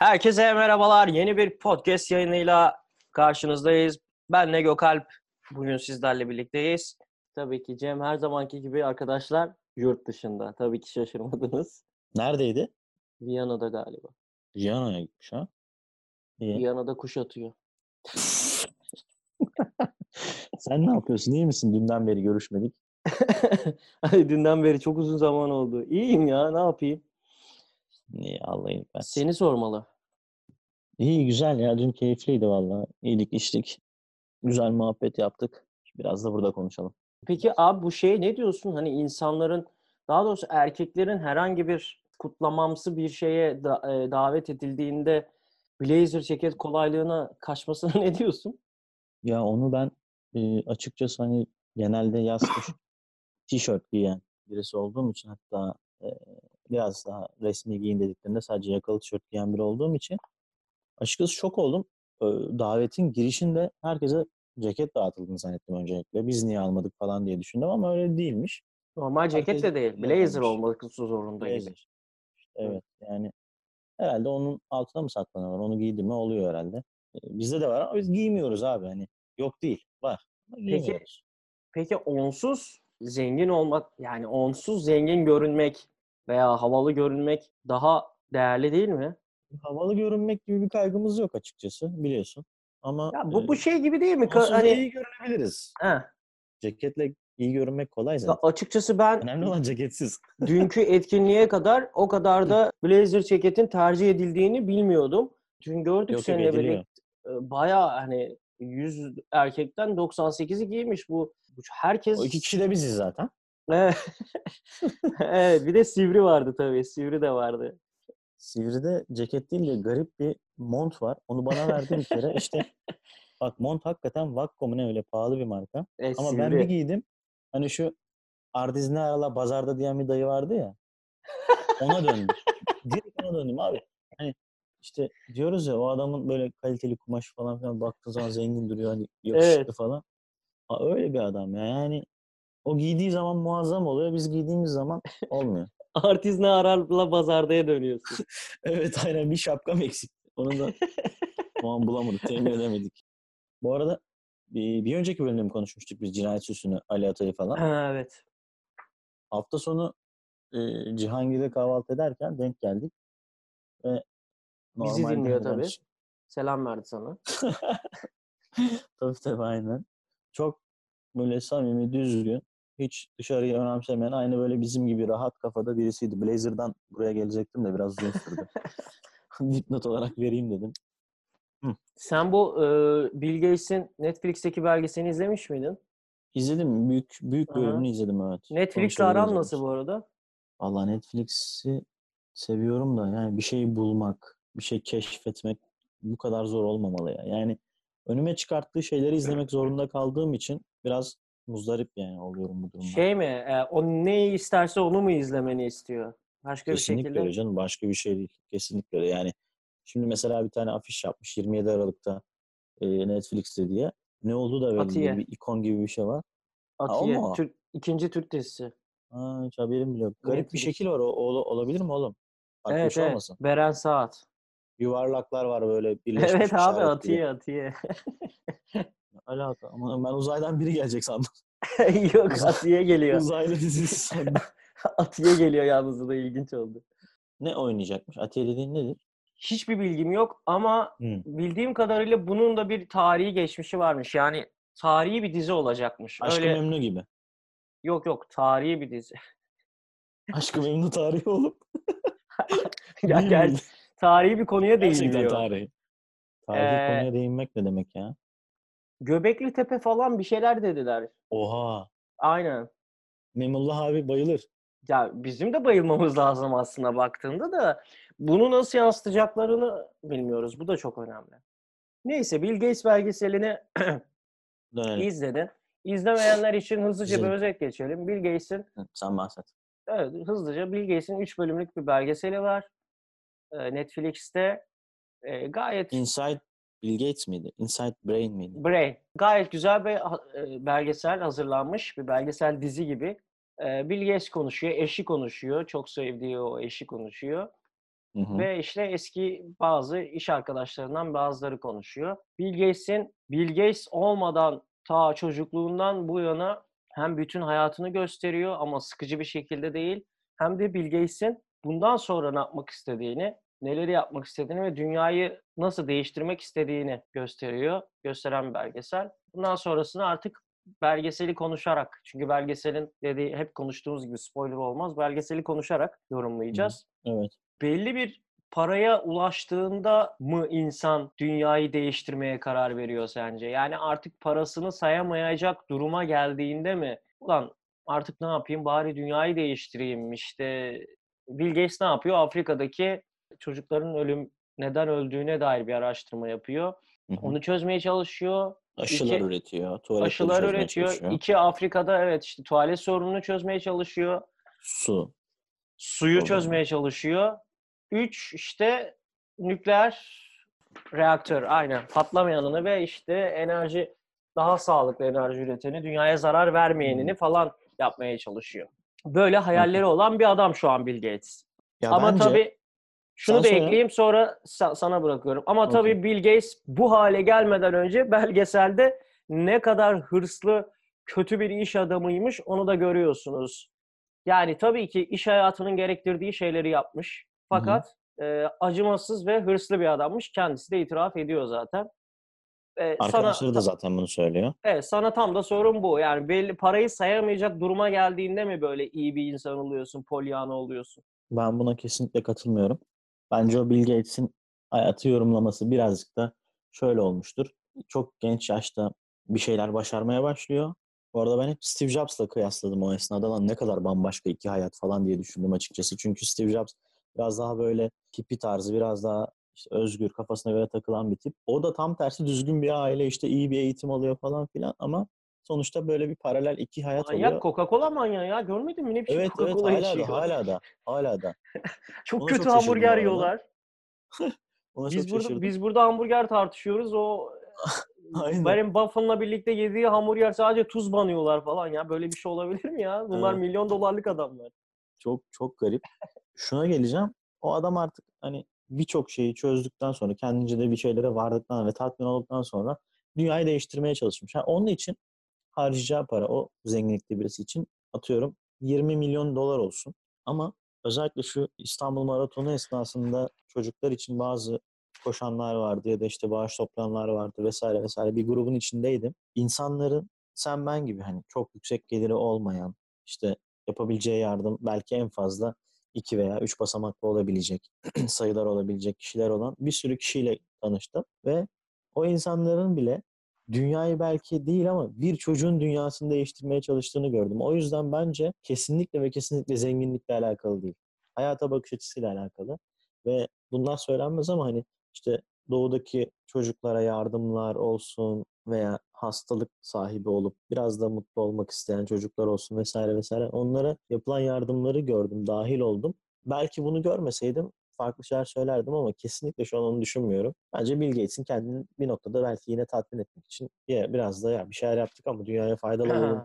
Herkese merhabalar. Yeni bir podcast yayınıyla karşınızdayız. Ben LeGökalp. Bugün sizlerle birlikteyiz. Tabii ki Cem her zamanki gibi arkadaşlar yurt dışında. Tabii ki şaşırmadınız. Neredeydi? Viyana'da galiba. Viyana'ya gitmiş ha? Viyana'da kuş atıyor. Sen ne yapıyorsun? İyi misin? Dünden beri görüşmedik. Dünden beri çok uzun zaman oldu. İyiyim ya. Ne yapayım? İyi Allah'a emanet. Seni sormalı. İyi güzel ya. Dün keyifliydi valla. İyilik içtik. Güzel muhabbet yaptık. Biraz da burada konuşalım. Peki abi bu şeye ne diyorsun? Hani insanların, daha doğrusu erkeklerin herhangi bir kutlamamsı bir şeye davet edildiğinde blazer ceket kolaylığına kaçmasına ne diyorsun? Ya onu ben açıkçası hani genelde yaz kış tişört giyen birisi olduğum için, hatta biraz daha resmi giyin dediklerinde sadece yakalı tişört giyen biri olduğum için açıkçası şok oldum. Davetin girişinde herkese ceket dağıtıldığını zannettim öncelikle. Biz niye almadık falan diye düşündüm ama öyle değilmiş. Normal herkes ceket de değil. Blazer olmak zorundayız. Blazer. Evet yani herhalde onun altına mı saklanıyorlar? Onu giydi mi oluyor herhalde. Bizde de var ama biz giymiyoruz abi. Hani yok değil. Var. Peki onsuz zengin olmak, yani onsuz zengin görünmek veya havalı görünmek daha değerli değil mi? Havalı görünmek gibi bir kaygımız yok açıkçası, biliyorsun. Ama ya bu şey gibi değil mi? Hani iyi görünebiliriz. He. Ceketle iyi görünmek kolay zaten. Ya açıkçası ben önemli olan ceketsiz. Dünkü etkinliğe kadar o kadar da blazer ceketin tercih edildiğini bilmiyordum. Dün gördük yok, seninle birlikte bayağı hani 100 erkekten 98'i giymiş bu herkes. O iki kişi de biziz zaten. Evet, bir de sivri vardı tabii. Sivri de vardı. Sivri'de ceket değil de garip bir mont var. Onu bana verdi bir kere. İşte bak mont hakikaten Vakko mu ne, öyle pahalı bir marka. Ama sivri. Ben bir giydim. Hani şu Ardizni Arala Bazar'da diyen bir dayı vardı ya. Ona döndüm. Direkt ona döndüm abi. Hani işte diyoruz ya, o adamın böyle kaliteli kumaş falan filan baktığın zaman zengin duruyor. Hani yakışıklı evet. Falan. Ha, öyle bir adam ya. Yani o giydiği zaman muazzam oluyor. Biz giydiğimiz zaman olmuyor. Artizne Aral'la Bazarda'ya dönüyorsun. Evet aynen, bir şapkam eksik. Onu da o an bulamadık, temin edemedik. Bu arada bir önceki bölümde mi konuşmuştuk biz cinayet süsünü, Ali Atay'ı falan? Ha, evet. Hafta sonu Cihangir'de kahvaltı ederken denk geldik. Ve bizi dinliyor tabii. Selam verdi sana. Tabii aynen. Çok böyle samimi, düzgün. Hiç dışarıyı önemsemeyen, aynı böyle bizim gibi rahat kafada birisiydi. Blazer'dan buraya gelecektim de biraz uzun sürdü. Dipnot olarak vereyim dedim. Hı. Sen bu Bill Gates'in Netflix'teki belgeselini izlemiş miydin? İzledim. Büyük bölümünü izledim evet. Netflix'le aran nasıl bu arada? Valla Netflix'i seviyorum da yani bir şeyi bulmak, bir şey keşfetmek bu kadar zor olmamalı ya. Yani önüme çıkarttığı şeyleri izlemek zorunda kaldığım için biraz muzdarip yani oluyorum bu durumda. Şey mi? O neyi isterse onu mu izlemeni istiyor? Başka kesinlikle bir şekilde. Kesinlikle canım. Başka bir şey değil. Kesinlikle. Yani şimdi mesela bir tane afiş yapmış 27 Aralık'ta Netflix'te diye. Ne oldu da böyle bir ikon gibi bir şey var. Atiye. İkinci Türk dizisi. Ha, hiç haberim bile yok. Garip Netflix. Bir şekil var. Olabilir mi oğlum? Farklı evet. Olmasın. Beren Saat. Yuvarlaklar var böyle birleşmiş. Evet abi Atiye. Alaka. Ama ben uzaydan biri gelecek sandım. Yok Atiye geliyor. Uzaylı dizisi sandım. Atiye geliyor yalnız, da ilginç oldu. Ne oynayacakmış? Atiye dediğin nedir? Hiçbir bilgim yok ama bildiğim kadarıyla bunun da bir tarihi geçmişi varmış. Yani tarihi bir dizi olacakmış. Aşk-ı Memnu gibi. Yok tarihi bir dizi. Aşk-ı Memnu tarihi oğlum. Ya tarihi bir konuya değiniyor. Gerçekten tarihi. Tarihi konuya değinmek ne demek ya? Göbekli Tepe falan bir şeyler dediler. Oha. Aynen. Memullah abi bayılır. Ya bizim de bayılmamız lazım aslında baktığında da. Bunu nasıl yansıtacaklarını bilmiyoruz. Bu da çok önemli. Neyse Bill Gates belgeselini izledin. İzlemeyenler için hızlıca bir özet geçelim. Bill Gates'in... Sen bahset. Evet, hızlıca Bill Gates'in 3 bölümlük bir belgeseli var. Netflix'te gayet... Inside Bill Gates miydi? Inside Brain miydi? Brain. Gayet güzel bir belgesel hazırlanmış. Bir belgesel dizi gibi. Bill Gates konuşuyor. Eşi konuşuyor. Çok sevdiği o eşi konuşuyor. Hı hı. Ve işte eski bazı iş arkadaşlarından bazıları konuşuyor. Bill Gates olmadan ta çocukluğundan bu yana hem bütün hayatını gösteriyor ama sıkıcı bir şekilde değil, hem de Bill Gates'in bundan sonra ne yapmak istediğini, neleri yapmak istediğini ve dünyayı nasıl değiştirmek istediğini gösteren bir belgesel. Bundan sonrasını artık belgeseli konuşarak, çünkü belgeselin dediği hep konuştuğumuz gibi spoiler olmaz, belgeseli konuşarak yorumlayacağız. Hı, evet. Belli bir paraya ulaştığında mı insan dünyayı değiştirmeye karar veriyor sence? Yani artık parasını sayamayacak duruma geldiğinde mi? Ulan artık ne yapayım, bari dünyayı değiştireyim işte. Bill Gates ne yapıyor? Afrika'daki çocukların neden öldüğüne dair bir araştırma yapıyor. Hı hı. Onu çözmeye çalışıyor. Aşılar üretiyor. İki, Afrika'da evet işte tuvalet sorununu çözmeye çalışıyor. Suyu çözmeye çalışıyor. 3 işte nükleer reaktör, aynen, patlamayanını ve işte enerji, daha sağlıklı enerji üreteni, dünyaya zarar vermeyenini falan yapmaya çalışıyor. Böyle hayalleri olan bir adam şu an Bill Gates. Ya ama bence, tabii şunu da ekleyeyim, sonra sana bırakıyorum. Ama tabii Bill Gates bu hale gelmeden önce belgeselde ne kadar hırslı, kötü bir iş adamıymış onu da görüyorsunuz. Yani tabii ki iş hayatının gerektirdiği şeyleri yapmış. Fakat acımasız ve hırslı bir adammış. Kendisi de itiraf ediyor zaten. Arkadaşları da zaten bunu söylüyor. Evet, sana tam da sorun bu. Yani belli, parayı sayamayacak duruma geldiğinde mi böyle iyi bir insan oluyorsun, Pollyanna oluyorsun? Ben buna kesinlikle katılmıyorum. Bence o Bill Gates'in hayatı yorumlaması birazcık da şöyle olmuştur. Çok genç yaşta bir şeyler başarmaya başlıyor. Bu arada ben hep Steve Jobs'la kıyasladım o esnada. Lan ne kadar bambaşka iki hayat falan diye düşündüm açıkçası. Çünkü Steve Jobs biraz daha böyle hippie tarzı, biraz daha işte özgür, kafasına göre takılan bir tip. O da tam tersi, düzgün bir aile, işte iyi bir eğitim alıyor falan filan, ama sonuçta böyle bir paralel iki hayat manyak oluyor. Coca-Cola manyağı ya, görmedin mi? Ne biçim evet, Coca-Cola içiyor. Evet, hala da. Çok kötü çok hamburger yiyorlar. Biz burada hamburger tartışıyoruz. O benim Buffon'la birlikte yediği hamburger sadece tuz banıyorlar falan ya. Böyle bir şey olabilir mi ya? Bunlar evet. Milyon dolarlık adamlar. Çok çok garip. Şuna geleceğim. O adam artık hani birçok şeyi çözdükten sonra, kendince de bir şeylere vardıktan ve tatmin olduktan sonra dünyayı değiştirmeye çalışmış. Yani onun için harcayacağı para, o zenginlikli birisi için atıyorum 20 milyon dolar olsun. Ama özellikle şu İstanbul Maratonu esnasında çocuklar için bazı koşanlar vardı ya da işte bağış toplayanlar vardı vesaire vesaire, bir grubun içindeydim. İnsanların sen ben gibi hani çok yüksek geliri olmayan, işte yapabileceği yardım belki en fazla 2 veya 3 basamaklı olabilecek sayılar olabilecek kişiler olan bir sürü kişiyle tanıştım ve o insanların bile dünyayı belki değil ama bir çocuğun dünyasını değiştirmeye çalıştığını gördüm. O yüzden bence kesinlikle ve kesinlikle zenginlikle alakalı değil. Hayata bakış açısıyla alakalı ve bunlar söylenmez ama hani işte doğudaki çocuklara yardımlar olsun veya hastalık sahibi olup biraz da mutlu olmak isteyen çocuklar olsun vesaire vesaire, onlara yapılan yardımları gördüm, dahil oldum. Belki bunu görmeseydim farklı şeyler söylerdim ama kesinlikle şu an onu düşünmüyorum. Bence Bill Gates'in kendini bir noktada belki yine tatmin etmek için biraz da ya bir şeyler yaptık ama dünyaya faydalı olur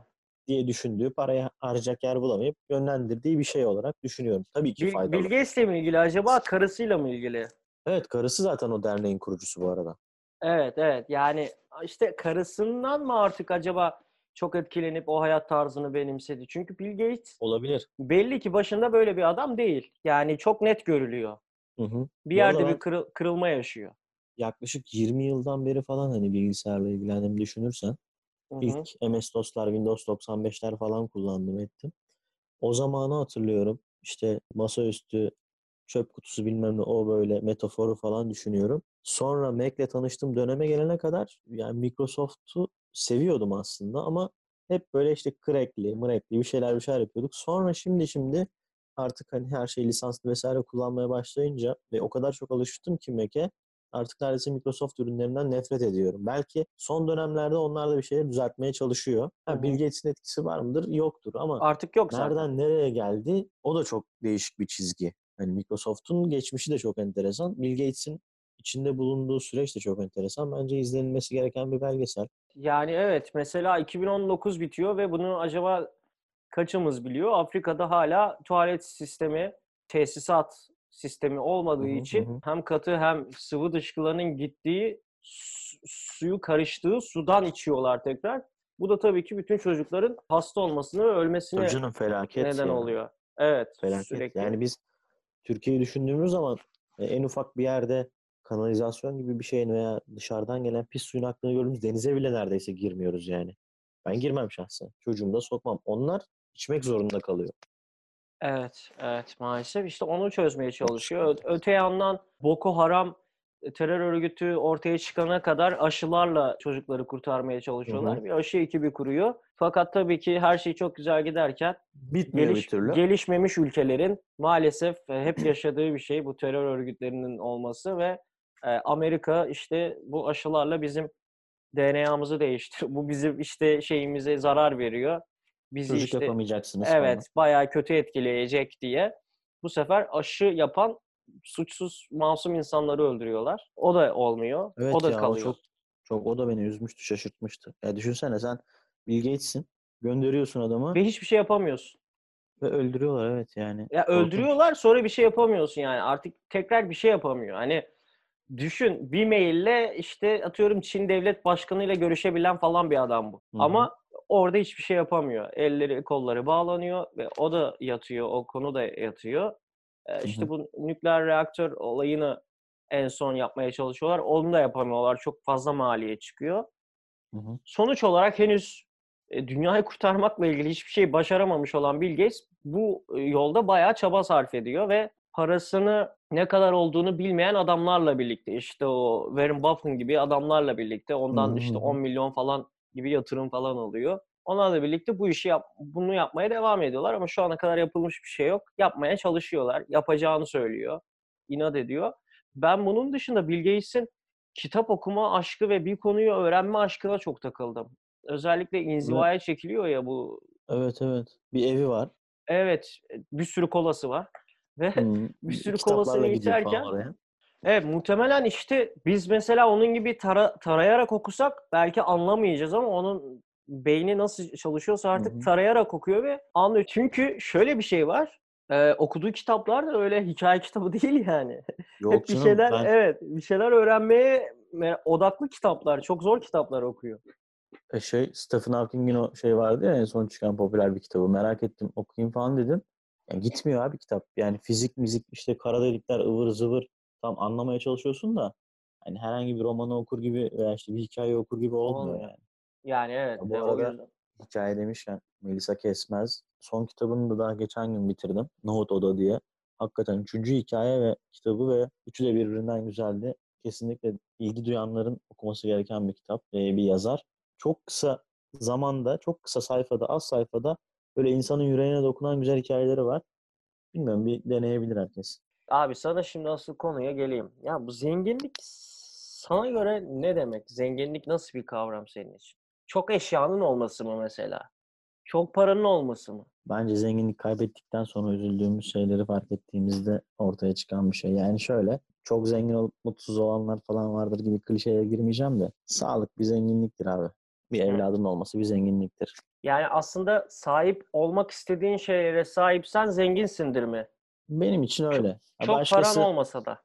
diye düşündüğü, parayı harcayacak yer bulamayıp yönlendirdiği bir şey olarak düşünüyorum. Tabii ki faydalı. Bill Gates'le mi ilgili acaba, karısıyla mı ilgili? Evet, karısı zaten o derneğin kurucusu bu arada. Evet, yani işte karısından mı artık acaba çok etkilenip o hayat tarzını benimsedi? Çünkü Bill Gates olabilir. Belli ki başında böyle bir adam değil. Yani çok net görülüyor. Hı-hı. Bir yerde bir kırılma yaşıyor. Yaklaşık 20 yıldan beri falan hani bilgisayarla ilgilendiğimi düşünürsen, hı-hı, İlk MS-DOS'lar, Windows 95'ler falan kullandım ettim. O zamanı hatırlıyorum. İşte masaüstü, çöp kutusu, bilmem ne, o böyle metaforu falan düşünüyorum. Sonra Mac'le tanıştığım döneme gelene kadar yani Microsoft'u seviyordum aslında ama hep böyle işte crackli, mrekli bir şeyler yapıyorduk. Sonra şimdi artık hani her şey lisanslı vesaire kullanmaya başlayınca ve o kadar çok alıştım ki Mac'e, artık neredeyse Microsoft ürünlerinden nefret ediyorum. Belki son dönemlerde onlar da bir şeyleri düzeltmeye çalışıyor. Yani Bill Gates'in etkisi var mıdır? Yoktur ama artık yok zaten. Nereden nereye geldi? O da çok değişik bir çizgi. Hani Microsoft'un geçmişi de çok enteresan. Bill Gates'in içinde bulunduğu süreç de çok enteresan. Bence izlenilmesi gereken bir belgesel. Yani evet, mesela 2019 bitiyor ve bunu acaba kaçımız biliyor? Afrika'da hala tuvalet sistemi, tesisat sistemi olmadığı için hem katı hem sıvı dışkılarının gittiği suyu karıştığı sudan içiyorlar tekrar. Bu da tabii ki bütün çocukların hasta olmasını ve ölmesine neden oluyor. Evet. Felaket. Sürekli. Yani biz Türkiye'yi düşündüğümüz zaman en ufak bir yerde kanalizasyon gibi bir şeyin veya dışarıdan gelen pis suyun aklını gördüğümüz denize bile neredeyse girmiyoruz yani. Ben girmem şahsen. Çocuğumu da sokmam. Onlar içmek zorunda kalıyor. Evet, evet maalesef. İşte onu çözmeye çalışıyor. Öte yandan Boko Haram terör örgütü ortaya çıkana kadar aşılarla çocukları kurtarmaya çalışıyorlar. Hı hı. Bir aşı ekibi kuruyor. Fakat tabii ki her şey çok güzel giderken gelişmemiş ülkelerin maalesef hep yaşadığı bir şey bu terör örgütlerinin olması ve Amerika işte bu aşılarla bizim DNA'mızı değiştiriyor. Bu bizim işte şeyimize zarar veriyor. Bizi çocuk işte yapamayacaksınız. Evet, falan. Bayağı kötü etkileyecek diye. Bu sefer aşı yapan suçsuz masum insanları öldürüyorlar. O da olmuyor. Evet, o da ya, kalıyor. Çok o da beni üzmüştü, şaşırtmıştı. Ya düşünsene sen Bill Gates'in. Gönderiyorsun adamı. Ve hiçbir şey yapamıyorsun. Ve öldürüyorlar evet yani. Ya öldürüyorlar sonra bir şey yapamıyorsun yani. Artık tekrar bir şey yapamıyor. Hani düşün bir maille işte atıyorum Çin devlet başkanıyla görüşebilen falan bir adam bu. Hı-hı. Ama orada hiçbir şey yapamıyor. Elleri kolları bağlanıyor ve o da yatıyor. O konu da yatıyor. İşte bu nükleer reaktör olayını en son yapmaya çalışıyorlar. Onu da yapamıyorlar. Çok fazla maliyet çıkıyor. Hı-hı. Sonuç olarak henüz dünyayı kurtarmakla ilgili hiçbir şey başaramamış olan Bill Gates bu yolda bayağı çaba sarf ediyor ve parasını ne kadar olduğunu bilmeyen adamlarla birlikte işte o Warren Buffett gibi adamlarla birlikte ondan işte 10 milyon falan gibi yatırım falan oluyor. Onlarla birlikte bu işi bunu yapmaya devam ediyorlar ama şu ana kadar yapılmış bir şey yok. Yapmaya çalışıyorlar. Yapacağını söylüyor. İnat ediyor. Ben bunun dışında Bill Gates'in kitap okuma aşkı ve bir konuyu öğrenme aşkına çok takıldım. Özellikle inzivaya çekiliyor ya bu. Evet evet. Bir evi var. Evet. Bir sürü kolası var. Ve bir sürü kolasını içerken evet muhtemelen işte biz mesela onun gibi tarayarak okusak belki anlamayacağız ama onun beyni nasıl çalışıyorsa artık tarayarak okuyor ve anlıyor. Çünkü şöyle bir şey var. Okuduğu kitaplar da öyle hikaye kitabı değil yani. Yok hep canım, bir şeyler evet bir şeyler öğrenmeye odaklı kitaplar, çok zor kitaplar okuyor. Stephen Hawking'in o şey vardı ya en son çıkan popüler bir kitabı. Merak ettim okuyayım falan dedim. Yani gitmiyor abi kitap. Yani fizik, müzik, işte kara delikler, ıvır zıvır tam anlamaya çalışıyorsun da hani herhangi bir romanı okur gibi veya işte bir hikaye okur gibi olmuyor yani. Yani evet. Ya bu arada hikaye demişken Melisa Kesmez. Son kitabını da daha geçen gün bitirdim. Nohut Oda diye. Hakikaten 3. hikaye ve kitabı ve üçü de birbirinden güzeldi. Kesinlikle ilgi duyanların okuması gereken bir kitap. Bir yazar. Çok kısa zamanda, çok kısa sayfada, az sayfada böyle insanın yüreğine dokunan güzel hikayeleri var. Bilmiyorum bir deneyebilir herkes. Abi sana şimdi asıl konuya geleyim. Ya bu zenginlik sana göre ne demek? Zenginlik nasıl bir kavram senin için? Çok eşyanın olması mı mesela? Çok paranın olması mı? Bence zenginlik kaybettikten sonra üzüldüğümüz şeyleri fark ettiğimizde ortaya çıkan bir şey. Yani şöyle, çok zengin olup mutsuz olanlar falan vardır gibi klişeye girmeyeceğim de sağlık bir zenginliktir abi. Bir evladın olması bir zenginliktir. Yani aslında sahip olmak istediğin şeylere sahipsen zenginsindir mi? Benim için öyle. Çok başkası, paran olmasa da.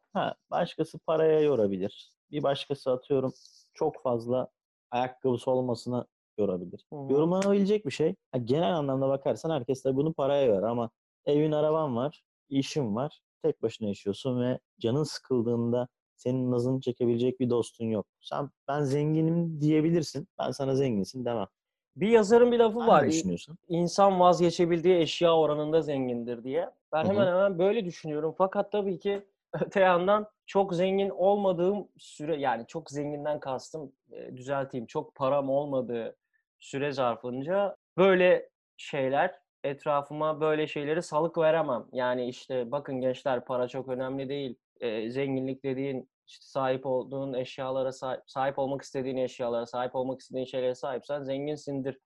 Başkası paraya yorabilir. Bir başkası atıyorum çok fazla ayakkabısı olmasına yorabilir. Yorumlanabilecek bir şey. Genel anlamda bakarsan herkes de bunu paraya yorar ama evin araban var, işin var. Tek başına yaşıyorsun ve canın sıkıldığında senin nazını çekebilecek bir dostun yok. Sen ben zenginim diyebilirsin. Ben sana zenginsin demem. Bir yazarın bir lafı var. Ne düşünüyorsun? İnsan vazgeçebildiği eşya oranında zengindir diye. Ben hemen hemen böyle düşünüyorum. Fakat tabii ki öte yandan çok zengin olmadığım süre yani çok zenginden kastım düzelteyim. Çok param olmadığı süre zarfınca böyle şeyler etrafıma böyle şeyleri salık veremem. Yani işte bakın gençler para çok önemli değil. Zenginlik dediğin işte sahip olduğun eşyalara sahip olmak istediğin eşyalara sahip olmak istediğin şeylere sahipsen zenginsindir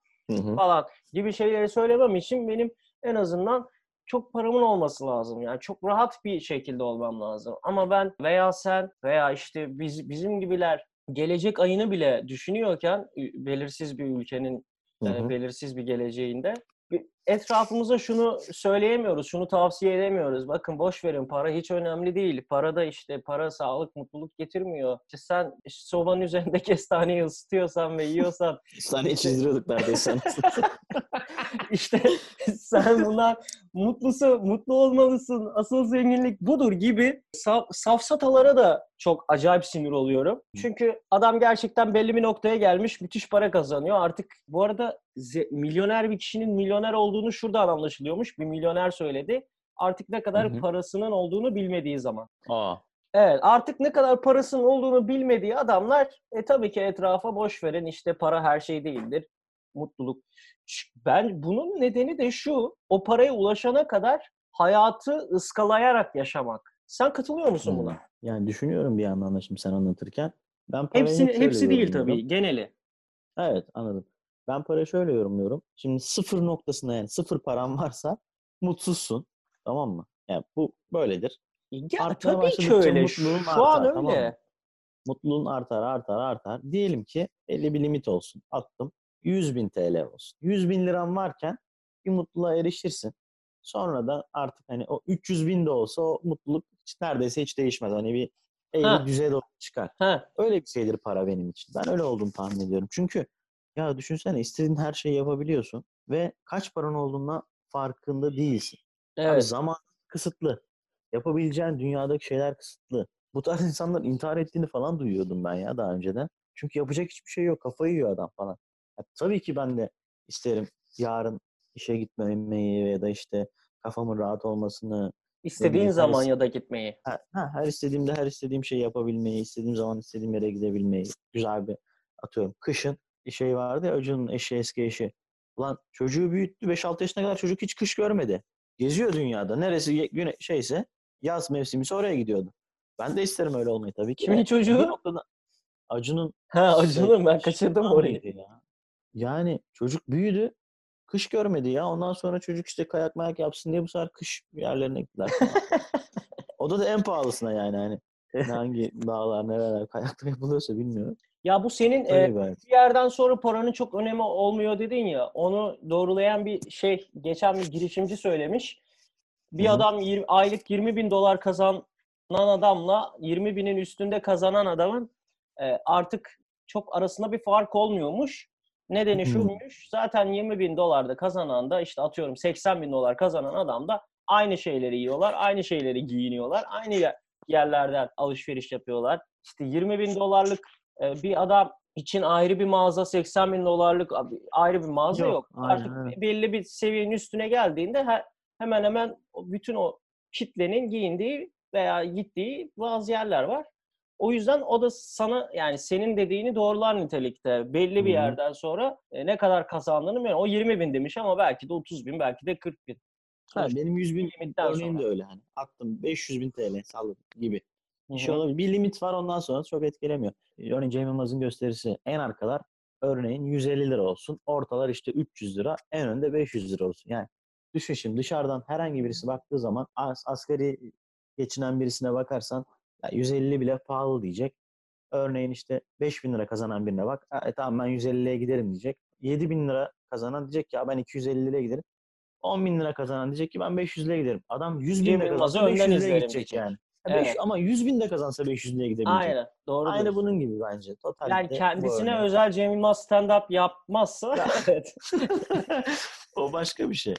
falan gibi şeyleri söylemem için benim en azından çok paramın olması lazım. Yani çok rahat bir şekilde olmam lazım. Ama ben veya sen veya işte bizim gibiler gelecek ayını bile düşünüyorken belirsiz bir ülkenin belirsiz bir geleceğinde etrafımıza şunu söyleyemiyoruz, şunu tavsiye edemiyoruz. Bakın boş verin, para hiç önemli değil. Para da işte, para sağlık, mutluluk getirmiyor. İşte sen sobanın üzerinde kestaneyi ısıtıyorsan ve yiyorsan... Kestaneyi çizdiriyorduk neredeyse. İşte sen bunlar mutlu olmalısın, asıl zenginlik budur gibi safsatalara da çok acayip sinir oluyorum. Çünkü adam gerçekten belli bir noktaya gelmiş, müthiş para kazanıyor. Artık bu arada milyoner bir kişinin milyoner olduğunu şuradan anlaşılıyormuş. Bir milyoner söyledi. Artık ne kadar parasının olduğunu bilmediği zaman. Aa. Evet, artık ne kadar parasının olduğunu bilmediği adamlar tabii ki etrafa boş verin, işte para her şey değildir. Mutluluk. Ben bunun nedeni de şu, o paraya ulaşana kadar hayatı ıskalayarak yaşamak. Sen katılıyor musun buna? Yani düşünüyorum bir yandan da şimdi sen anlatırken. Ben hepsi değil tabii, geneli. Evet, anladım. Ben parayı şöyle yorumluyorum. Şimdi sıfır noktasına, yani sıfır paran varsa mutsuzsun. Tamam mı? Yani bu böyledir. Ya, tabii ki öyle. Şu an öyle. Tamam, mutluluğun artar. Diyelim ki belli bir limit olsun. Attım. 100.000 TL olsun. 100.000 liran varken bir mutluluğa erişirsin. Sonra da artık hani o 300.000 de olsa o mutluluk neredeyse hiç değişmez. Hani bir düzeye doğru çıkar. Ha. Öyle bir şeydir para benim için. Ben öyle olduğunu tahmin ediyorum. Çünkü ya düşünsene, istediğin her şeyi yapabiliyorsun ve kaç paran olduğuna farkında değilsin. Evet. Abi zaman kısıtlı. Yapabileceğin dünyadaki şeyler kısıtlı. Bu tarz insanlar intihar ettiğini falan duyuyordum ben ya daha önceden. Çünkü yapacak hiçbir şey yok. Kafayı yiyor adam falan. Ya, tabii ki ben de isterim yarın işe gitmemeyi ya da işte kafamın rahat olmasını. İstediğin zaman ya da gitmeyi. Her istediğimde her istediğim şeyi yapabilmeyi, istediğim zaman istediğim yere gidebilmeyi. Güzel bir atıyorum. Kışın bir şey vardı ya, Acun'un eşi, eski eşi. Ulan çocuğu büyüttü. 5-6 yaşına kadar çocuk hiç kış görmedi. Geziyor dünyada. Neresi şeyse, yaz mevsimiyse oraya gidiyordu. Ben de isterim öyle olmayı tabii ki. Kimin çocuğu? Acun'un. Acun'un ben kaçırdım orayı. Ya. Yani çocuk büyüdü. Kış görmedi ya. Ondan sonra çocuk işte kayak mayak yapsın diye bu sefer kış yerlerine gittiler. Oda da en pahalısına yani. Hani hangi dağlar, nereler kayakta yapılıyorsa bilmiyorum. Ya bu senin bir yerden sonra paranın çok önemi olmuyor dedin ya. Onu doğrulayan bir şey, geçen bir girişimci söylemiş. Bir adam aylık 20.000 dolar kazanan adamla 20.000'in üstünde kazanan adamın artık çok arasında bir fark olmuyormuş. Nedeni şuymuş, zaten 20.000 dolarda kazanan da işte atıyorum 80.000 dolar kazanan adam da aynı şeyleri yiyorlar, aynı şeyleri giyiniyorlar, aynı yerlerden alışveriş yapıyorlar. İşte 20.000 dolarlık bir adam için ayrı bir mağaza, 80.000 dolarlık ayrı bir mağaza yok. Artık belli bir seviyenin üstüne geldiğinde hemen hemen bütün o kitlenin giyindiği veya gittiği bazı yerler var. O yüzden o da sana, yani senin dediğini doğrular nitelikte. Belli bir yerden sonra ne kadar kazandığını bilmiyorum. O 20.000 demiş ama belki de 30.000, belki de 40.000. Benim 100.000 örneğim de öyle. Hani attım 500.000 TL salladım gibi. Bir limit var, ondan sonra çok etkilemiyor. Örneğin Cem Yılmaz'ın gösterisi en arkalar örneğin 150 lira olsun. Ortalar işte 300 lira, en önde 500 lira olsun. Yani düşün şimdi, dışarıdan herhangi birisi baktığı zaman asgari geçinen birisine bakarsan 150 bile pahalı diyecek. Örneğin işte 5.000 lira kazanan birine bak. Tamam ben 150'ye giderim diyecek. 7.000 lira kazanan diyecek ki ben 250'ye giderim. 10.000 lira kazanan diyecek ki ben 500'e giderim. Adam 100.000 lira kazansa 500'e gidecek yani. Evet. Ama 100.000 de kazansa 500'e gidebilecek. Aynen. Doğru. Aynı bunun gibi bence. Totalde yani kendisine özel Cem Yılmaz stand-up yapmazsa evet. O başka bir şey.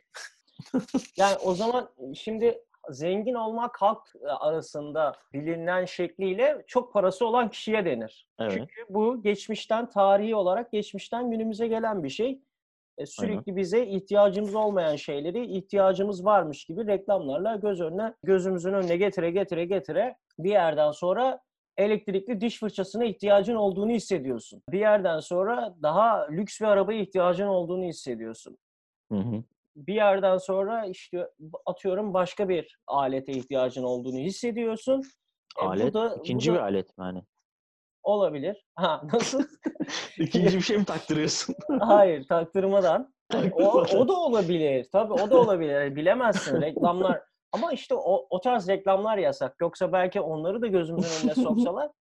Yani o zaman şimdi zengin olmak halk arasında bilinen şekliyle çok parası olan kişiye denir. Evet. Çünkü bu tarihi olarak geçmişten günümüze gelen bir şey. Sürekli bize ihtiyacımız olmayan şeyleri ihtiyacımız varmış gibi reklamlarla gözümüzün önüne getire bir yerden sonra elektrikli diş fırçasına ihtiyacın olduğunu hissediyorsun. Bir yerden sonra daha lüks bir arabaya ihtiyacın olduğunu hissediyorsun. Bir yerden sonra işte atıyorum başka bir alete ihtiyacın olduğunu hissediyorsun. Alet? Bu da bir alet mi hani? Olabilir. Nasıl? İkinci bir şey mi taktırıyorsun? Hayır, taktırmadan. O da olabilir. Tabii o da olabilir. Bilemezsin reklamlar. Ama işte o tarz reklamlar yasak. Yoksa belki onları da gözümüzün önüne soksalar.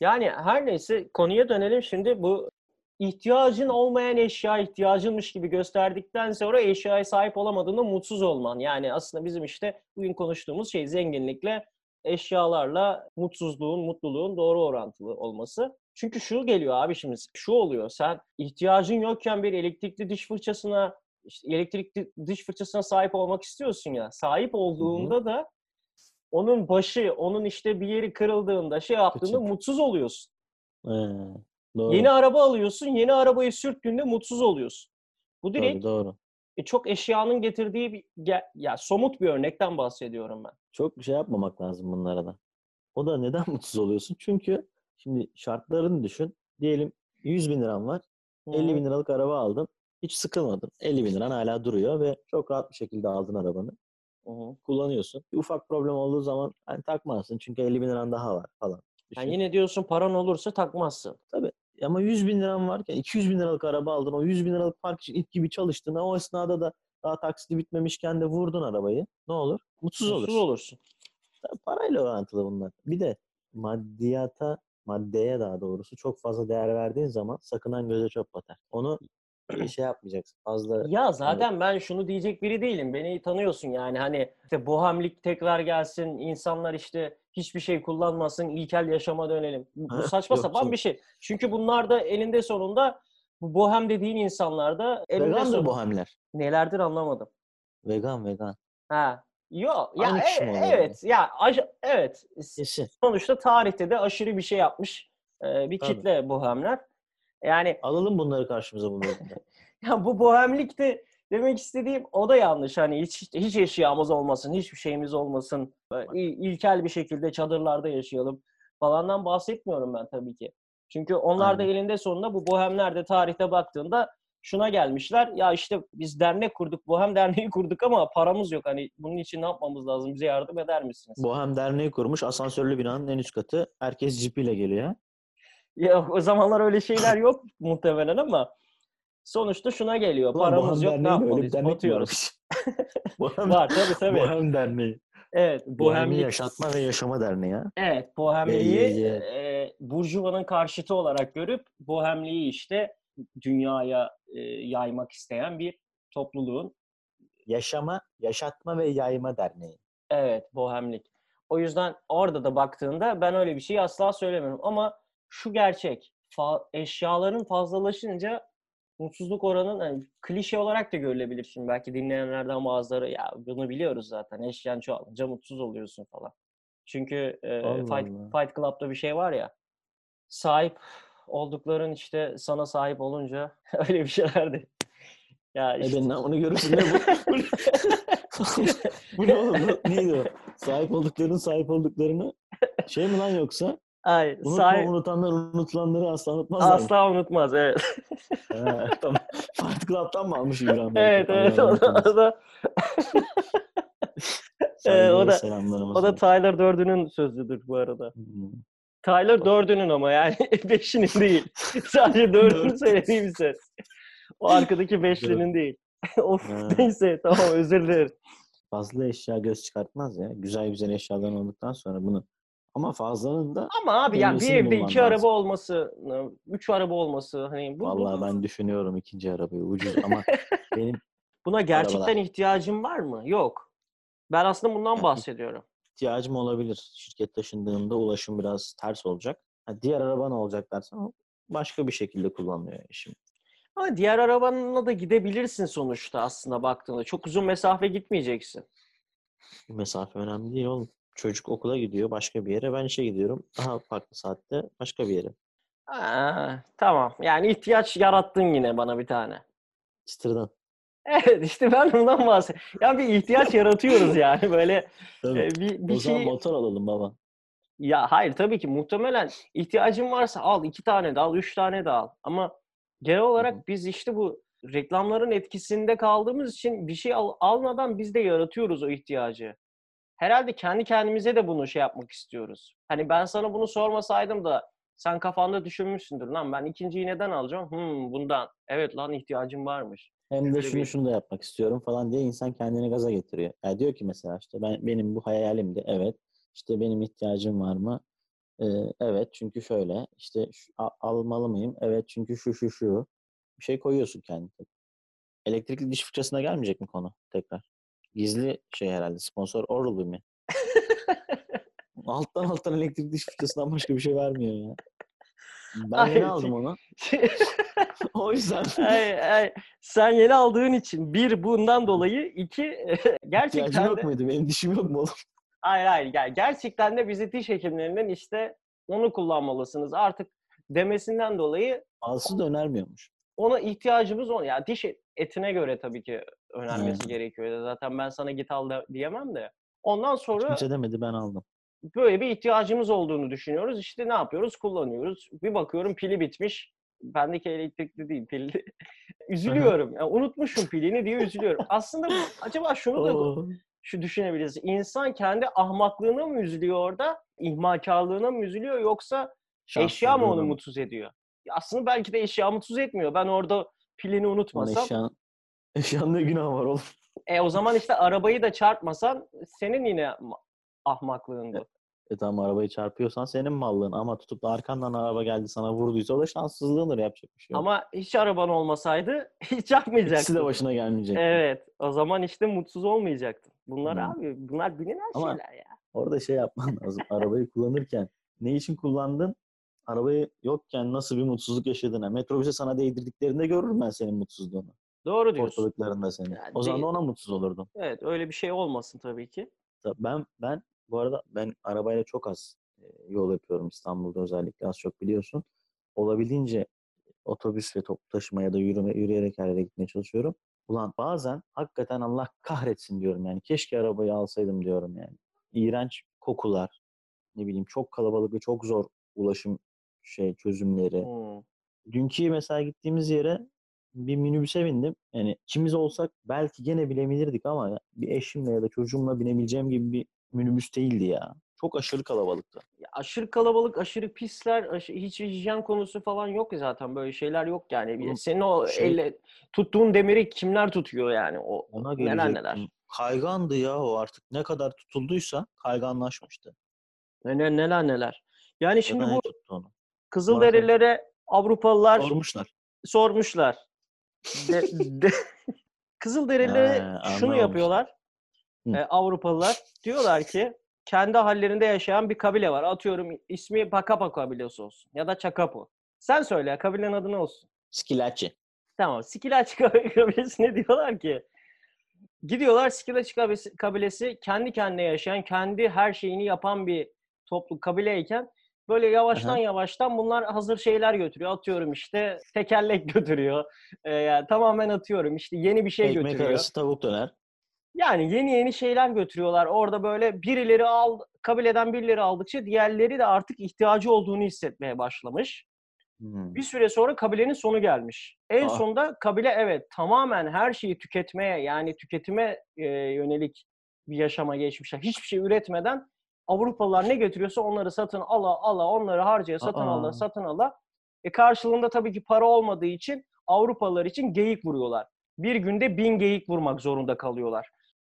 Yani her neyse konuya dönelim şimdi bu ihtiyacın olmayan eşya ihtiyacınmış gibi gösterdikten sonra eşyaya sahip olamadığında mutsuz olman. Yani aslında bizim işte bugün konuştuğumuz şey zenginlikle eşyalarla mutsuzluğun, mutluluğun doğru orantılı olması. Çünkü şu geliyor abi şimdi, şu oluyor. Sen ihtiyacın yokken bir elektrikli diş fırçasına, işte elektrikli diş fırçasına sahip olmak istiyorsun ya. Sahip olduğunda da onun başı, onun işte bir yeri kırıldığında, şey yaptığında mutsuz oluyorsun. Doğru. Yeni araba alıyorsun, yeni arabayı sürttüğünde mutsuz oluyorsun. Bu direkt doğru. Çok eşyanın getirdiği ya somut bir örnekten bahsediyorum ben. Çok bir şey yapmamak lazım bunlara da. O da neden mutsuz oluyorsun? Çünkü şimdi şartlarını düşün. Diyelim 100 bin liran var. 50 bin liralık araba aldın. Hiç sıkılmadın. 50 bin liran hala duruyor ve çok rahat bir şekilde aldın arabanı. Kullanıyorsun. Bir ufak problem olduğu zaman hani takmazsın. Çünkü 50 bin liran daha var falan. Yani yine diyorsun paran olursa takmazsın. Tabii. Ama 100 bin liran varken 200 bin liralık araba aldın. O 100 bin liralık park için it gibi çalıştın. O esnada da daha taksiti bitmemişken de vurdun arabayı. Ne olur? Mutsuz olursun. Tabii parayla orantılı bunlar. Bir de maddeye daha doğrusu çok fazla değer verdiğin zaman sakınan göze çöp batar. Onu şey yapmayacaksın fazla. Ya zaten ben şunu diyecek biri değilim. Beni tanıyorsun yani hani işte bohemlik tekrar gelsin. İnsanlar işte hiçbir şey kullanmasın. İlkel yaşama dönelim. Bu saçma sapan bir şey. Çünkü bunlar da elinde sonunda bu bohem dediğin insanlar da elinde vegandır sonunda. Bohemler. Nelerdir anlamadım. Vegan. Ha. Yok. Ya evet. Ya evet. Kesin. Sonuçta tarihte de aşırı bir şey yapmış bir kitle bohemler. Yani alalım bunları karşımıza bunları. Ya bu bohemlik de demek istediğim o da yanlış. Hani hiç eşyamız olmasın, hiçbir şeyimiz olmasın. İlkel bir şekilde çadırlarda yaşayalım falandan bahsetmiyorum ben tabii ki. Çünkü onlar da elinde sonunda bu bohemler de tarihte baktığında şuna gelmişler. Ya işte biz dernek kurduk, bohem derneği kurduk ama paramız yok. Hani bunun için ne yapmamız lazım? Bize yardım eder misiniz? Bohem derneği kurmuş. Asansörlü binanın en üst katı. Herkes jipiyle geliyor. Ya o zamanlar öyle şeyler yok muhtemelen ama sonuçta şuna geliyor. Paramız yok, ne yapmalıyız? Batıyoruz. Var tabii. Bohem derneği. Evet. Bohemliği yaşatma ve yaşama derneği ya. Evet. Bohemliği burjuvanın karşıtı olarak görüp bohemliği işte dünyaya yaymak isteyen bir topluluğun. Yaşama, yaşatma ve yayma derneği. Evet. Bohemlik. O yüzden orada da baktığında ben öyle bir şeyi asla söylemiyorum ama şu gerçek, eşyaların fazlalaşınca mutsuzluk oranının yani klişe olarak da görülebilir. Şimdi belki dinleyenlerden bazıları ya bunu biliyoruz zaten eşyan çoğalınca mutsuz oluyorsun falan. Çünkü Fight Club'da bir şey var ya, sahip oldukların işte sana sahip olunca öyle bir şeylerdi. Ya işte. Ben onu görürsün değil mi? Bu ne oğlum? Neydi o? Sahip olduklarını şey mi lan yoksa? Ay, unutanlar unutulanları asla unutmazlar. Asla unutmaz, evet. Tamam. Fight Club'tan mı almış İbrahim? Evet. O da Tyler Durden'ın sözüdür bu arada. Tyler Durden'ın ama yani beşinin değil. Sadece dördünü söylediğim ses. O arkadaki beşlinin değil. Neyse tamam, özür dilerim. Fazla eşya göz çıkartmaz ya. Güzel eşyadan olduktan sonra bunu. Ama fazlanın da... Ama abi yani bir evde 2 araba olması, 3 araba olması... hani bu, vallahi ben düşünüyorum ikinci arabayı ucuz ama benim... Buna gerçekten ihtiyacım var mı? Yok. Ben aslında bundan bahsediyorum. İhtiyacım olabilir. Şirket taşındığında ulaşım biraz ters olacak. Diğer araba ne olacak dersen başka bir şekilde kullanılıyor şimdi. Ama diğer arabanla da gidebilirsin sonuçta aslında baktığında. Çok uzun mesafe gitmeyeceksin. Mesafe önemli değil oğlum. Çocuk okula gidiyor başka bir yere. Ben işe gidiyorum. Daha farklı saatte başka bir yere. Tamam. Yani ihtiyaç yarattın yine bana bir tane. Çıtırdan. Evet işte ben bundan bahsediyorum. Yani bir ihtiyaç yaratıyoruz yani böyle. Bir o zaman şey... motor alalım baba. Ya hayır tabii ki muhtemelen ihtiyacın varsa al 2 tane de al 3 tane de al. Ama genel olarak biz işte bu reklamların etkisinde kaldığımız için bir şey almadan biz de yaratıyoruz o ihtiyacı. Herhalde kendi kendimize de bunu şey yapmak istiyoruz. Hani ben sana bunu sormasaydım da sen kafanda düşünmüşsündür. Lan ben ikinciyi neden alacağım? Bundan. Evet lan ihtiyacım varmış. Hem de şunu da yapmak istiyorum falan diye insan kendini gaza getiriyor. Yani diyor ki mesela işte benim bu hayalimdi. Evet. İşte benim ihtiyacım var mı? Evet çünkü şöyle, işte almalı mıyım? Evet çünkü şu. Bir şey koyuyorsun kendine. Elektrikli diş fırçasına gelmeyecek mi konu tekrar? Gizli şey herhalde, sponsor Oral-B mi? Alttan elektrikli diş fırçasından başka bir şey vermiyor ya. Ben yeni aldım onu. O yüzden. Sen yeni aldığın için bir bundan dolayı, iki gerçekten İhtiyacım yok muydu? Benim dişim yok mu oğlum? Hayır. Yani gerçekten de bizi diş hekimlerinden işte onu kullanmalısınız artık demesinden dolayı. Alsız da önermiyormuş. Ona ihtiyacımız var. Yani diş etine göre tabii ki önermesi gerekiyor. Zaten ben sana git al da diyemem de. Ondan sonra... Hiç kimse demedi, ben aldım. Böyle bir ihtiyacımız olduğunu düşünüyoruz. İşte ne yapıyoruz? Kullanıyoruz. Bir bakıyorum pili bitmiş. Bendeki elektrikli değil, pilli. Üzülüyorum. Yani unutmuşum pilini diye üzülüyorum. Aslında acaba şunu da şu düşünebiliriz. İnsan kendi ahmaklığına mı üzülüyor orada? İhmalkarlığına mı üzülüyor? Yoksa eşya mı onu mutsuz ediyor? Aslında belki de eşya mutsuz etmiyor. Ben orada pilini unutmasam. Eşyanın ne günahı var oğlum? O zaman işte arabayı da çarpmasan senin yine ahmaklığın bu. Tamam, arabayı çarpıyorsan senin mallığın, ama tutup da arkandan araba geldi sana vurduysa o da şanssızlığındır, yapacak bir şey yok. Ama hiç araban olmasaydı hiç yapmayacaktın. İkisi de başına gelmeyecekti. Evet. O zaman işte mutsuz olmayacaktın. Bunlar abi, bunlar bilinen ama şeyler ya. Orada şey yapman lazım. Arabayı kullanırken ne için kullandın? Arabayı yokken nasıl bir mutsuzluk yaşadığına, metrobüse sana değdirdiklerinde görürüm ben senin mutsuzluğunu. Doğru diyorsun. Ortalıklarında seni. Yani o zaman da ona mutsuz olurdun. Evet, öyle bir şey olmasın tabii ki. Ben bu arada arabayla çok az yol yapıyorum İstanbul'da, özellikle az çok biliyorsun. Olabildiğince otobüs ve toplu taşıma ya da yürüyerek her yere gitmeye çalışıyorum. Ulan bazen hakikaten Allah kahretsin diyorum yani. Keşke arabayı alsaydım diyorum yani. İğrenç kokular, ne bileyim, çok kalabalık ve çok zor ulaşım çözümleri. Dünkü mesela gittiğimiz yere bir minibüse bindim. Yani ikimiz olsak belki gene binebilirdik ama bir eşimle ya da çocuğumla binebileceğim gibi bir minibüs değildi ya. Çok aşırı kalabalıktı. Ya aşırı kalabalık, aşırı pisler, hiç hijyen konusu falan yok zaten. Böyle şeyler yok yani. Senin o elle tuttuğun demiri kimler tutuyor yani? Ona neler. Kaygandı ya o artık. Ne kadar tutulduysa kayganlaşmıştı. Neler. Yani şimdi bu Kızılderililere Avrupalılar sormuşlar. Kızılderililere şunu yapıyorlar. Avrupalılar diyorlar ki kendi hallerinde yaşayan bir kabile var. Atıyorum ismi Pakapa kabilesi olsun ya da Çakapu. Sen söyle, kabilenin adı ne olsun? Skilaçi. Tamam, Skilaçi kabilesine diyorlar ki, gidiyorlar Skilaçi kabilesi kendi kendine yaşayan, kendi her şeyini yapan bir toplu kabileyken böyle yavaştan bunlar hazır şeyler götürüyor. Atıyorum işte tekerlek götürüyor. Yani tamamen atıyorum işte yeni bir şey ekmek götürüyor. Ekmek arası tavuk döner. Yani yeni şeyler götürüyorlar. Orada böyle birileri kabileden birileri aldıkça diğerleri de artık ihtiyacı olduğunu hissetmeye başlamış. Bir süre sonra kabilenin sonu gelmiş. En sonunda kabile tamamen her şeyi tüketmeye, yani tüketime yönelik bir yaşama geçmişler. Hiçbir şey üretmeden Avrupalılar ne götürüyorsa onları satın ala, onları harcaya satın ala. Karşılığında tabii ki para olmadığı için Avrupalılar için geyik vuruyorlar. Bir günde 1000 geyik vurmak zorunda kalıyorlar.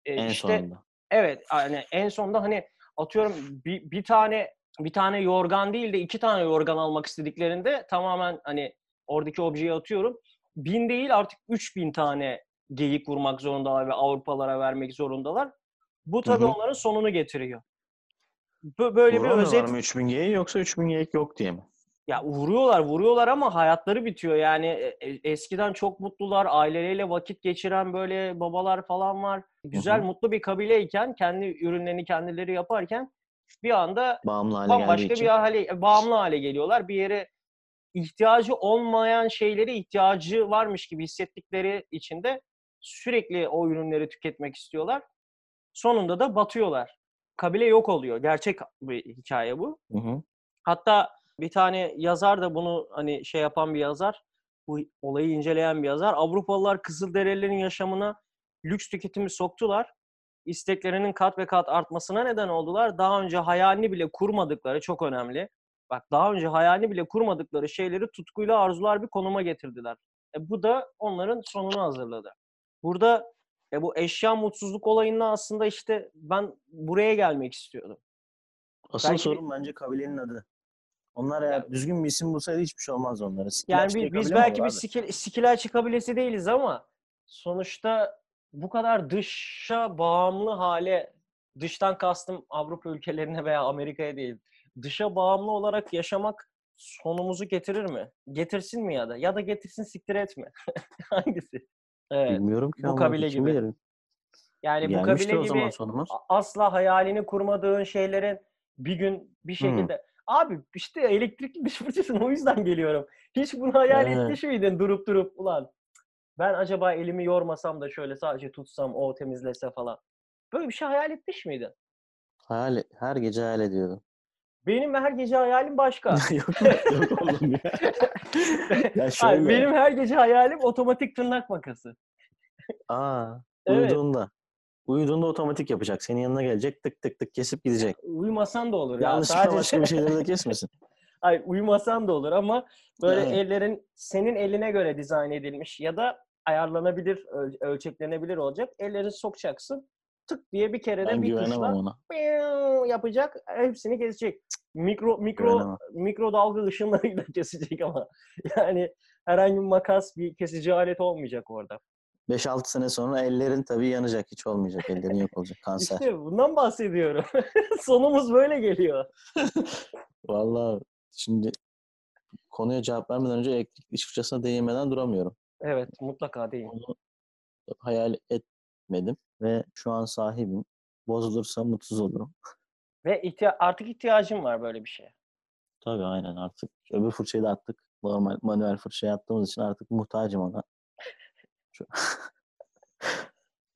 En sonunda. Evet, yani en sonunda hani atıyorum bir tane yorgan değil de 2 tane yorgan almak istediklerinde tamamen hani oradaki objeyi atıyorum. 1000 değil artık 3000 tane geyik vurmak zorundalar ve Avrupalara vermek zorundalar. Bu tabii onların sonunu getiriyor. Böyle vuruyorlar bir özet. Vuruyorlar mı 3000 geyik, yoksa 3000 geyik yok diye mi? Ya vuruyorlar ama hayatları bitiyor. Yani eskiden çok mutlular, aileleriyle vakit geçiren böyle babalar falan var. Güzel, mutlu bir kabileyken, kendi ürünlerini kendileri yaparken bir anda bağımlı hale geliyorlar. Bir yere ihtiyacı olmayan şeylere ihtiyacı varmış gibi hissettikleri için de sürekli o ürünleri tüketmek istiyorlar. Sonunda da batıyorlar. Kabile yok oluyor. Gerçek bir hikaye bu. Hatta bir tane yazar da bunu hani şey yapan bir yazar, bu olayı inceleyen bir yazar. Avrupalılar Kızılderililerin yaşamına lüks tüketimi soktular. İsteklerinin kat ve kat artmasına neden oldular. Daha önce hayalini bile kurmadıkları, çok önemli. Bak, daha önce hayalini bile kurmadıkları şeyleri tutkuyla arzular bir konuma getirdiler. Bu da onların sonunu hazırladı. Burada bu eşya mutsuzluk olayında aslında işte ben buraya gelmek istiyordum. Asıl belki sorun bence kabilenin adı. Onlar eğer düzgün bir isim bulsaydı hiçbir şey olmaz onlara. Yani biz belki bir Sikilaçi kabilesi değiliz ama sonuçta bu kadar dışa bağımlı hale, dıştan kastım Avrupa ülkelerine veya Amerika'ya değil, dışa bağımlı olarak yaşamak sonumuzu getirir mi? Getirsin mi ya da? Ya da getirsin, siktir etme. Hangisi? Evet. Bilmiyorum ki. Bu kabile gibi. Yani bu kabile gibi asla hayalini kurmadığın şeylerin bir gün bir şekilde... Abi işte elektrikli diş fırçasını o yüzden geliyorum. Hiç bunu hayal etmiş miydin durup ulan? Ben acaba elimi yormasam da şöyle sadece tutsam o temizlese falan. Böyle bir şey hayal etmiş miydin? Her gece hayal ediyordum. Benim her gece hayalim başka. Yok oğlum ya. Abi, benim her gece hayalim otomatik tırnak makası. Uyuduğunda otomatik yapacak. Senin yanına gelecek, tık tık tık kesip gidecek. Uyumasan da olur. Yanlışlıkla sadece... başka bir şeyleri de kesmesin. Hayır, uyumasan da olur ama böyle ellerin senin eline göre dizayn edilmiş ya da ayarlanabilir, ölçeklenebilir olacak. Ellerini sokacaksın. Tık diye bir kere de ben bir tuşla yapacak. Hepsini kesecek. Mikrodalga ışınlarıyla kesecek ama. Yani herhangi bir makas, bir kesici alet olmayacak orada. 5-6 sene sonra ellerin tabii yanacak. Hiç olmayacak. Ellerin yok olacak. Kanser. İşte bundan bahsediyorum. Sonumuz böyle geliyor. Vallahi şimdi konuya cevap vermeden önce elektrik diş fırçasına değinmeden duramıyorum. Evet. Mutlaka değin. Onu hayal etmedim. Ve şu an sahibim. Bozulursa mutsuz olurum. Ve artık ihtiyacım var böyle bir şeye. Tabii aynen artık. Öbür fırçayı da attık. Normal manuel fırçayı attığımız için artık muhtacım ona.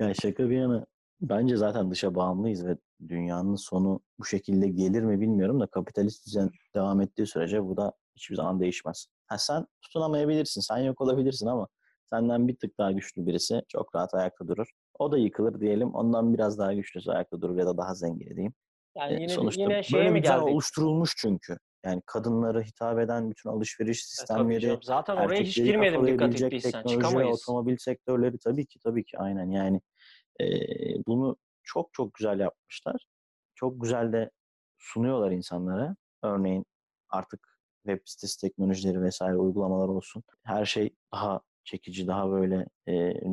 Yani şaka bir yana bence zaten dışa bağımlıyız ve dünyanın sonu bu şekilde gelir mi bilmiyorum da kapitalist düzen devam ettiği sürece bu da hiçbir zaman değişmez. Sen tutunamayabilirsin, sen yok olabilirsin ama senden bir tık daha güçlü birisi çok rahat ayakta durur. O da yıkılır diyelim, ondan biraz daha güçlüsü ayakta durur ya da daha zengin diyeyim. Yani yine şeye mi geldik? Oluşturulmuş çünkü. Yani kadınlara hitap eden bütün alışveriş sistemleri, zaten oraya hiç girmedim dikkat ettiysen. Teknoloji, otomobil sektörleri tabii ki aynen yani bunu çok çok güzel yapmışlar. Çok güzel de sunuyorlar insanlara. Örneğin artık web sitesi teknolojileri vesaire uygulamalar olsun. Her şey daha çekici, daha böyle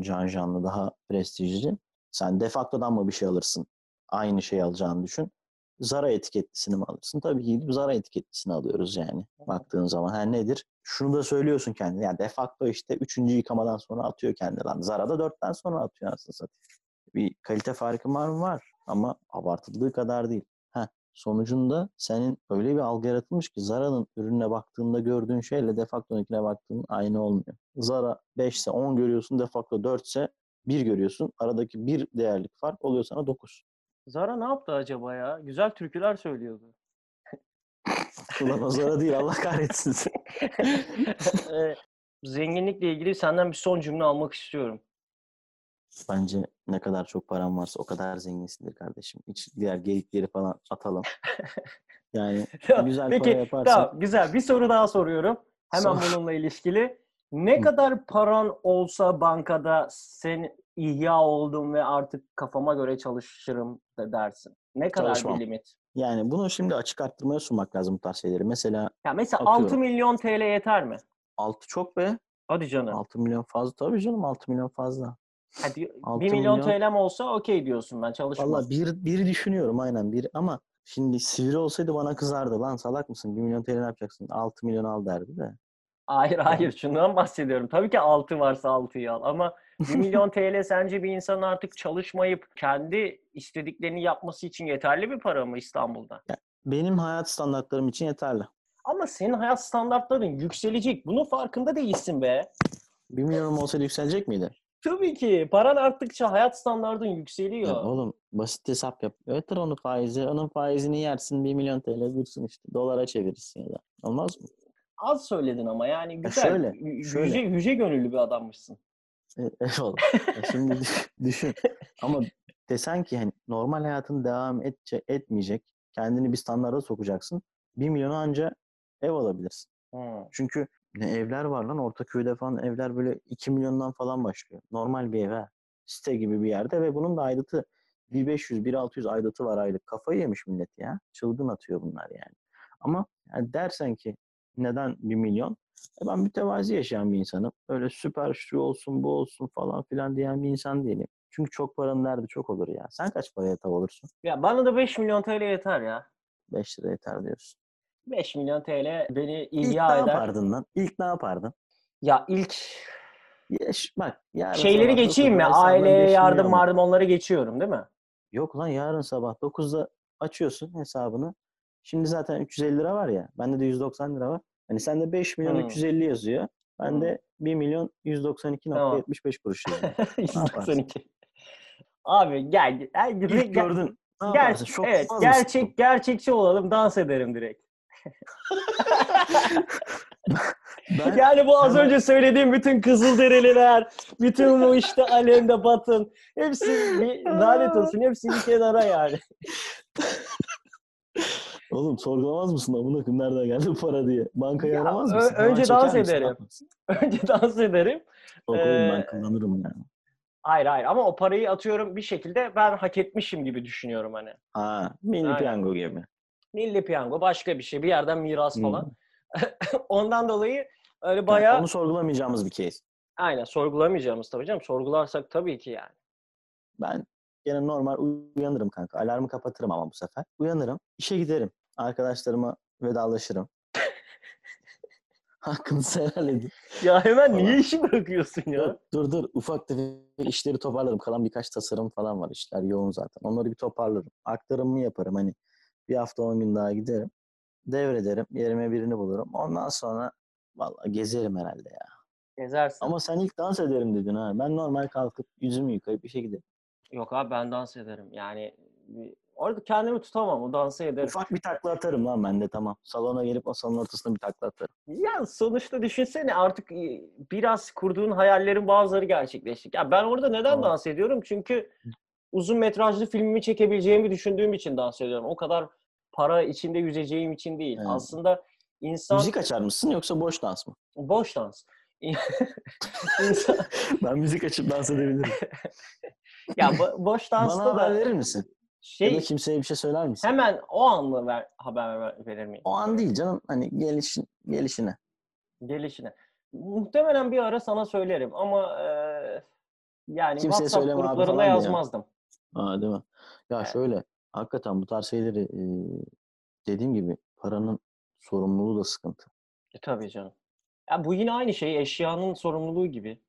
canlı, daha prestijli. Sen DeFacto'dan mı bir şey alırsın? Aynı şeyi alacağını düşün. Zara etiketlisini mi alırsın? Tabii ki Zara etiketlisini alıyoruz yani. Baktığın zaman her nedir? Şunu da söylüyorsun kendine. Yani DeFacto işte 3. yıkamadan sonra atıyor kendini. Zara da 4'ten sonra atıyor aslında satıyor. Bir kalite farkı var mı? Var. Ama abartıldığı kadar değil. Sonucunda senin öyle bir algı yaratılmış ki Zara'nın ürününe baktığında gördüğün şeyle DeFacto'nunkine baktığın aynı olmuyor. Zara 5 ise 10 görüyorsun. DeFacto 4 ise 1 görüyorsun. Aradaki bir değerlik fark oluyor sana 9. Zara ne yaptı acaba ya? Güzel türküler söylüyordu. Ulan o Zara değil, Allah kahretsin seni. Zenginlikle ilgili senden bir son cümle almak istiyorum. Bence ne kadar çok param varsa o kadar zenginsindir kardeşim. Hiç diğer geyikleri falan atalım. Yani güzel peki, para yaparsan... Tamam, güzel. Bir soru daha soruyorum. Hemen bununla ilişkili. Ne kadar paran olsa bankada sen ihya oldum ve artık kafama göre çalışırım da dersin. Ne kadar bir limit? Yani bunu şimdi açık arttırmaya sunmak lazım bu tarz şeyleri. Mesela atıyorum. 6 milyon TL yeter mi? 6 çok be. Hadi canım. 6 milyon fazla. Tabii canım 6 milyon fazla. Hadi 1 milyon TL'm olsa okey diyorsun, ben çalışmam. Valla bir düşünüyorum aynen bir ama şimdi sivri olsaydı bana kızardı. Lan salak mısın? 1 milyon TL ne yapacaksın? 6 milyon al derdi de. Hayır. Şundan bahsediyorum. Tabii ki 6 varsa 6'yı al. Ama 1 milyon TL sence bir insanın artık çalışmayıp kendi istediklerini yapması için yeterli bir para mı İstanbul'da? Benim hayat standartlarım için yeterli. Ama senin hayat standartların yükselecek. Bunun farkında değilsin be. 1 milyon olsaydı yükselecek miydi? Tabii ki. Paran arttıkça hayat standartın yükseliyor. Ya oğlum basit hesap yap. Ötür onun faizini yersin. 1 milyon TL dursun işte. Dolara çevirirsin ya da. Olmaz mı? Az söyledin ama yani güzel. Şöyle. Yüce gönüllü bir adammışsın. Evet oğlum. Şimdi düşün. Ama desen ki hani normal hayatın devam etmeyecek. Kendini bir standarda sokacaksın. 1 milyona anca ev alabilirsin. Çünkü ne evler var lan. Ortaköy'de falan evler böyle 2 milyondan falan başlıyor. Normal bir ev. Site gibi bir yerde ve bunun da aidatı 1.500-1.600 aidatı var aylık. Kafayı yemiş millet ya. Çılgın atıyor bunlar yani. Ama yani dersen ki neden 1 milyon? Ben mütevazi yaşayan bir insanım. Öyle süper şu olsun bu olsun falan filan diyen bir insan değilim. Çünkü çok paranın nerede çok olur ya. Sen kaç paraya tav olursun? Ya bana da 5 milyon TL yeter ya. 5 lira yeter diyorsun. 5 milyon TL beni ihya eder. İlk ne yapardın lan? İlk ne yapardın? Ya ilk... bak, şeyleri geçeyim mi? Aileye yardım onlara geçiyorum değil mi? Yok lan, yarın sabah 9'da açıyorsun hesabını. Şimdi zaten 350 lira var ya. Bende de 190 lira var. Hani sende 5 milyon 350 yazıyor. Bende 1 milyon 192.75 tamam. Kuruş yazıyor. 192. Abi gel. Gördün. Evet, gerçekçi olalım. Dans ederim direkt. Yani bu az önce söylediğim bütün Kızılderililer, bütün bu işte Alemde Batın, hepsi bir lanet olsun, hepsi bir kenara yani. Oğlum sorgulamaz mısın amına koyayım nereden geldi para diye? Bankaya aramaz mısın? Önce dans ederim. Sokulum, ben kullanırım yani. Hayır ama o parayı atıyorum bir şekilde ben hak etmişim gibi düşünüyorum hani. Milli piyango gibi. Milli piyango başka bir şey. Bir yerden miras falan. Ondan dolayı öyle bayağı... Yani onu sorgulamayacağımız bir case. Aynen, sorgulamayacağımız tabii canım. Sorgularsak tabii ki yani. Ben gene normal uyanırım kanka. Alarmı kapatırım ama bu sefer. Uyanırım. İşe giderim. Arkadaşlarıma vedalaşırım. Hakkınızı helal edin. Ya hemen niye işi bırakıyorsun ya? Dur. Ufak tefek işleri toparlarım. Kalan birkaç tasarım falan var. İşler yoğun zaten. Onları bir toparlarım. Aktarımımı yaparım hani. Bir hafta 10 gün daha giderim. Devrederim. Yerime birini bulurum. Ondan sonra vallahi gezerim herhalde ya. Gezersin. Ama sen ilk dans ederim dedin ha. Ben normal kalkıp yüzümü yıkayıp işe giderim. Yok abi, ben dans ederim. Yani orada kendimi tutamam. O dansı ederim. Ufak bir takla atarım lan ben de, tamam. Salona gelip o salonun ortasına bir takla atarım. Ya sonuçta düşünsene, artık biraz kurduğun hayallerin bazıları gerçekleşti. Ya ben orada neden dans ediyorum? Çünkü uzun metrajlı filmimi çekebileceğimi düşündüğüm için dans ediyorum. O kadar para içinde yüzeceğim için değil. Evet. Aslında insan... Müzik açar mısın yoksa boş dans mı? Boş dans. Ben müzik açıp dans edebilirim. Ya boş dansta da... Bana haber verir misin? Ya da kimseye bir şey söyler misin? Hemen o anla haber verir miyim? O an değil canım. Hani gelişine. Muhtemelen bir ara sana söylerim ama... Yani kimseye WhatsApp gruplarına yazmazdım. Değil mi? Ya evet. Şöyle... Hakikaten bu tarz şeyleri dediğim gibi paranın sorumluluğu da sıkıntı. Tabii canım. Ya bu yine aynı şey, eşyanın sorumluluğu gibi.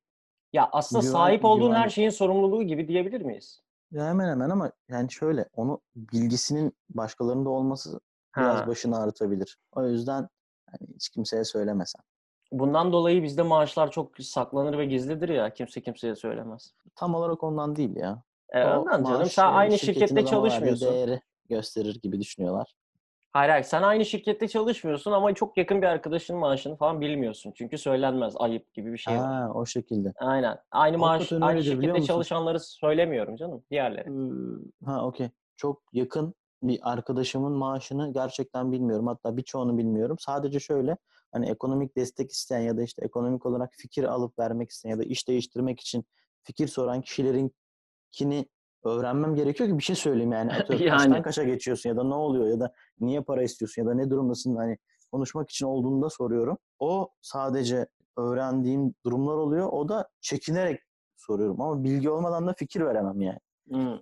Ya aslında sahip olduğun her şeyin sorumluluğu gibi diyebilir miyiz? Ya hemen ama yani şöyle, onu bilgisinin başkalarında olması biraz başını ağrıtabilir. O yüzden yani hiç kimseye söylemesen. Bundan dolayı bizde maaşlar çok saklanır ve gizlidir ya, kimse kimseye söylemez. Tam olarak ondan değil ya. Ondan canım. Sen aynı şirkette çalışmıyorsun. Değeri gösterir gibi düşünüyorlar. Hayır. Sen aynı şirkette çalışmıyorsun ama çok yakın bir arkadaşın maaşını falan bilmiyorsun. Çünkü söylenmez. Ayıp gibi bir şey var. O şekilde. Aynen. Aynı şirkette çalışanları söylemiyorum canım. Diğerleri. Okey. Çok yakın bir arkadaşımın maaşını gerçekten bilmiyorum. Hatta birçoğunu bilmiyorum. Sadece şöyle, hani ekonomik destek isteyen ya da işte ekonomik olarak fikir alıp vermek isteyen ya da iş değiştirmek için fikir soran kişilerin kini öğrenmem gerekiyor ki bir şey söyleyeyim yani. Kaçtan kaça geçiyorsun ya da ne oluyor ya da niye para istiyorsun ya da ne durumdasın, hani konuşmak için olduğunda soruyorum. O sadece öğrendiğim durumlar oluyor. O da çekinerek soruyorum ama bilgi olmadan da fikir veremem yani.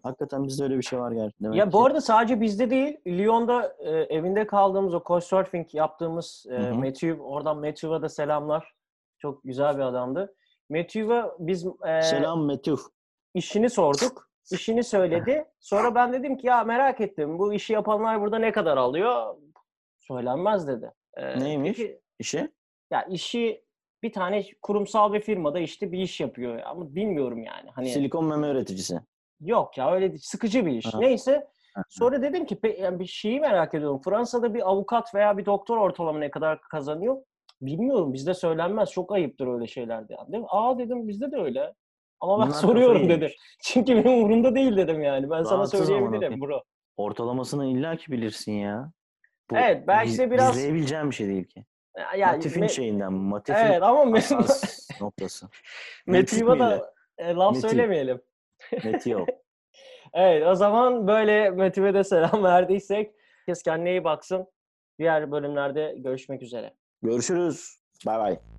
Hakikaten bizde öyle bir şey var gerçekten. Ya bu arada sadece bizde değil. Lyon'da evinde kaldığımız o couchsurfing yaptığımız Matthew, oradan Matthew'a da selamlar. Çok güzel bir adamdı. Matthew'a biz... Selam Matthew. İşini sorduk. İşini söyledi. Sonra ben dedim ki ya merak ettim. Bu işi yapanlar burada ne kadar alıyor? Söylenmez dedi. Neymiş peki, işi? Ya işi bir tane kurumsal bir firmada işte bir iş yapıyor. Ama bilmiyorum yani. Hani, silikon meme üreticisi. Yok ya, öyle sıkıcı bir iş. Neyse. Sonra dedim ki yani bir şeyi merak ediyorum. Fransa'da bir avukat veya bir doktor ortalama ne kadar kazanıyor? Bilmiyorum. Bizde söylenmez. Çok ayıptır öyle şeylerde. Yani, değil mi? Dedim bizde de öyle. Ama ben bunlar soruyorum dedi. Çünkü benim umurumda değil dedim yani. Ben sana söyleyebilirim bro. Ortalamasını illaki bilirsin ya. Bu evet, belki de biraz... izleyebileceğim bir şey değil ki. Yani, Matif'in şeyinden. Matif'in evet, ama asas noktası. Matthew'a da laf söylemeyelim. Matthew. Evet, o zaman böyle Metin'e de selam verdiysek herkes kendine iyi baksın. Diğer bölümlerde görüşmek üzere. Görüşürüz. Bay bay.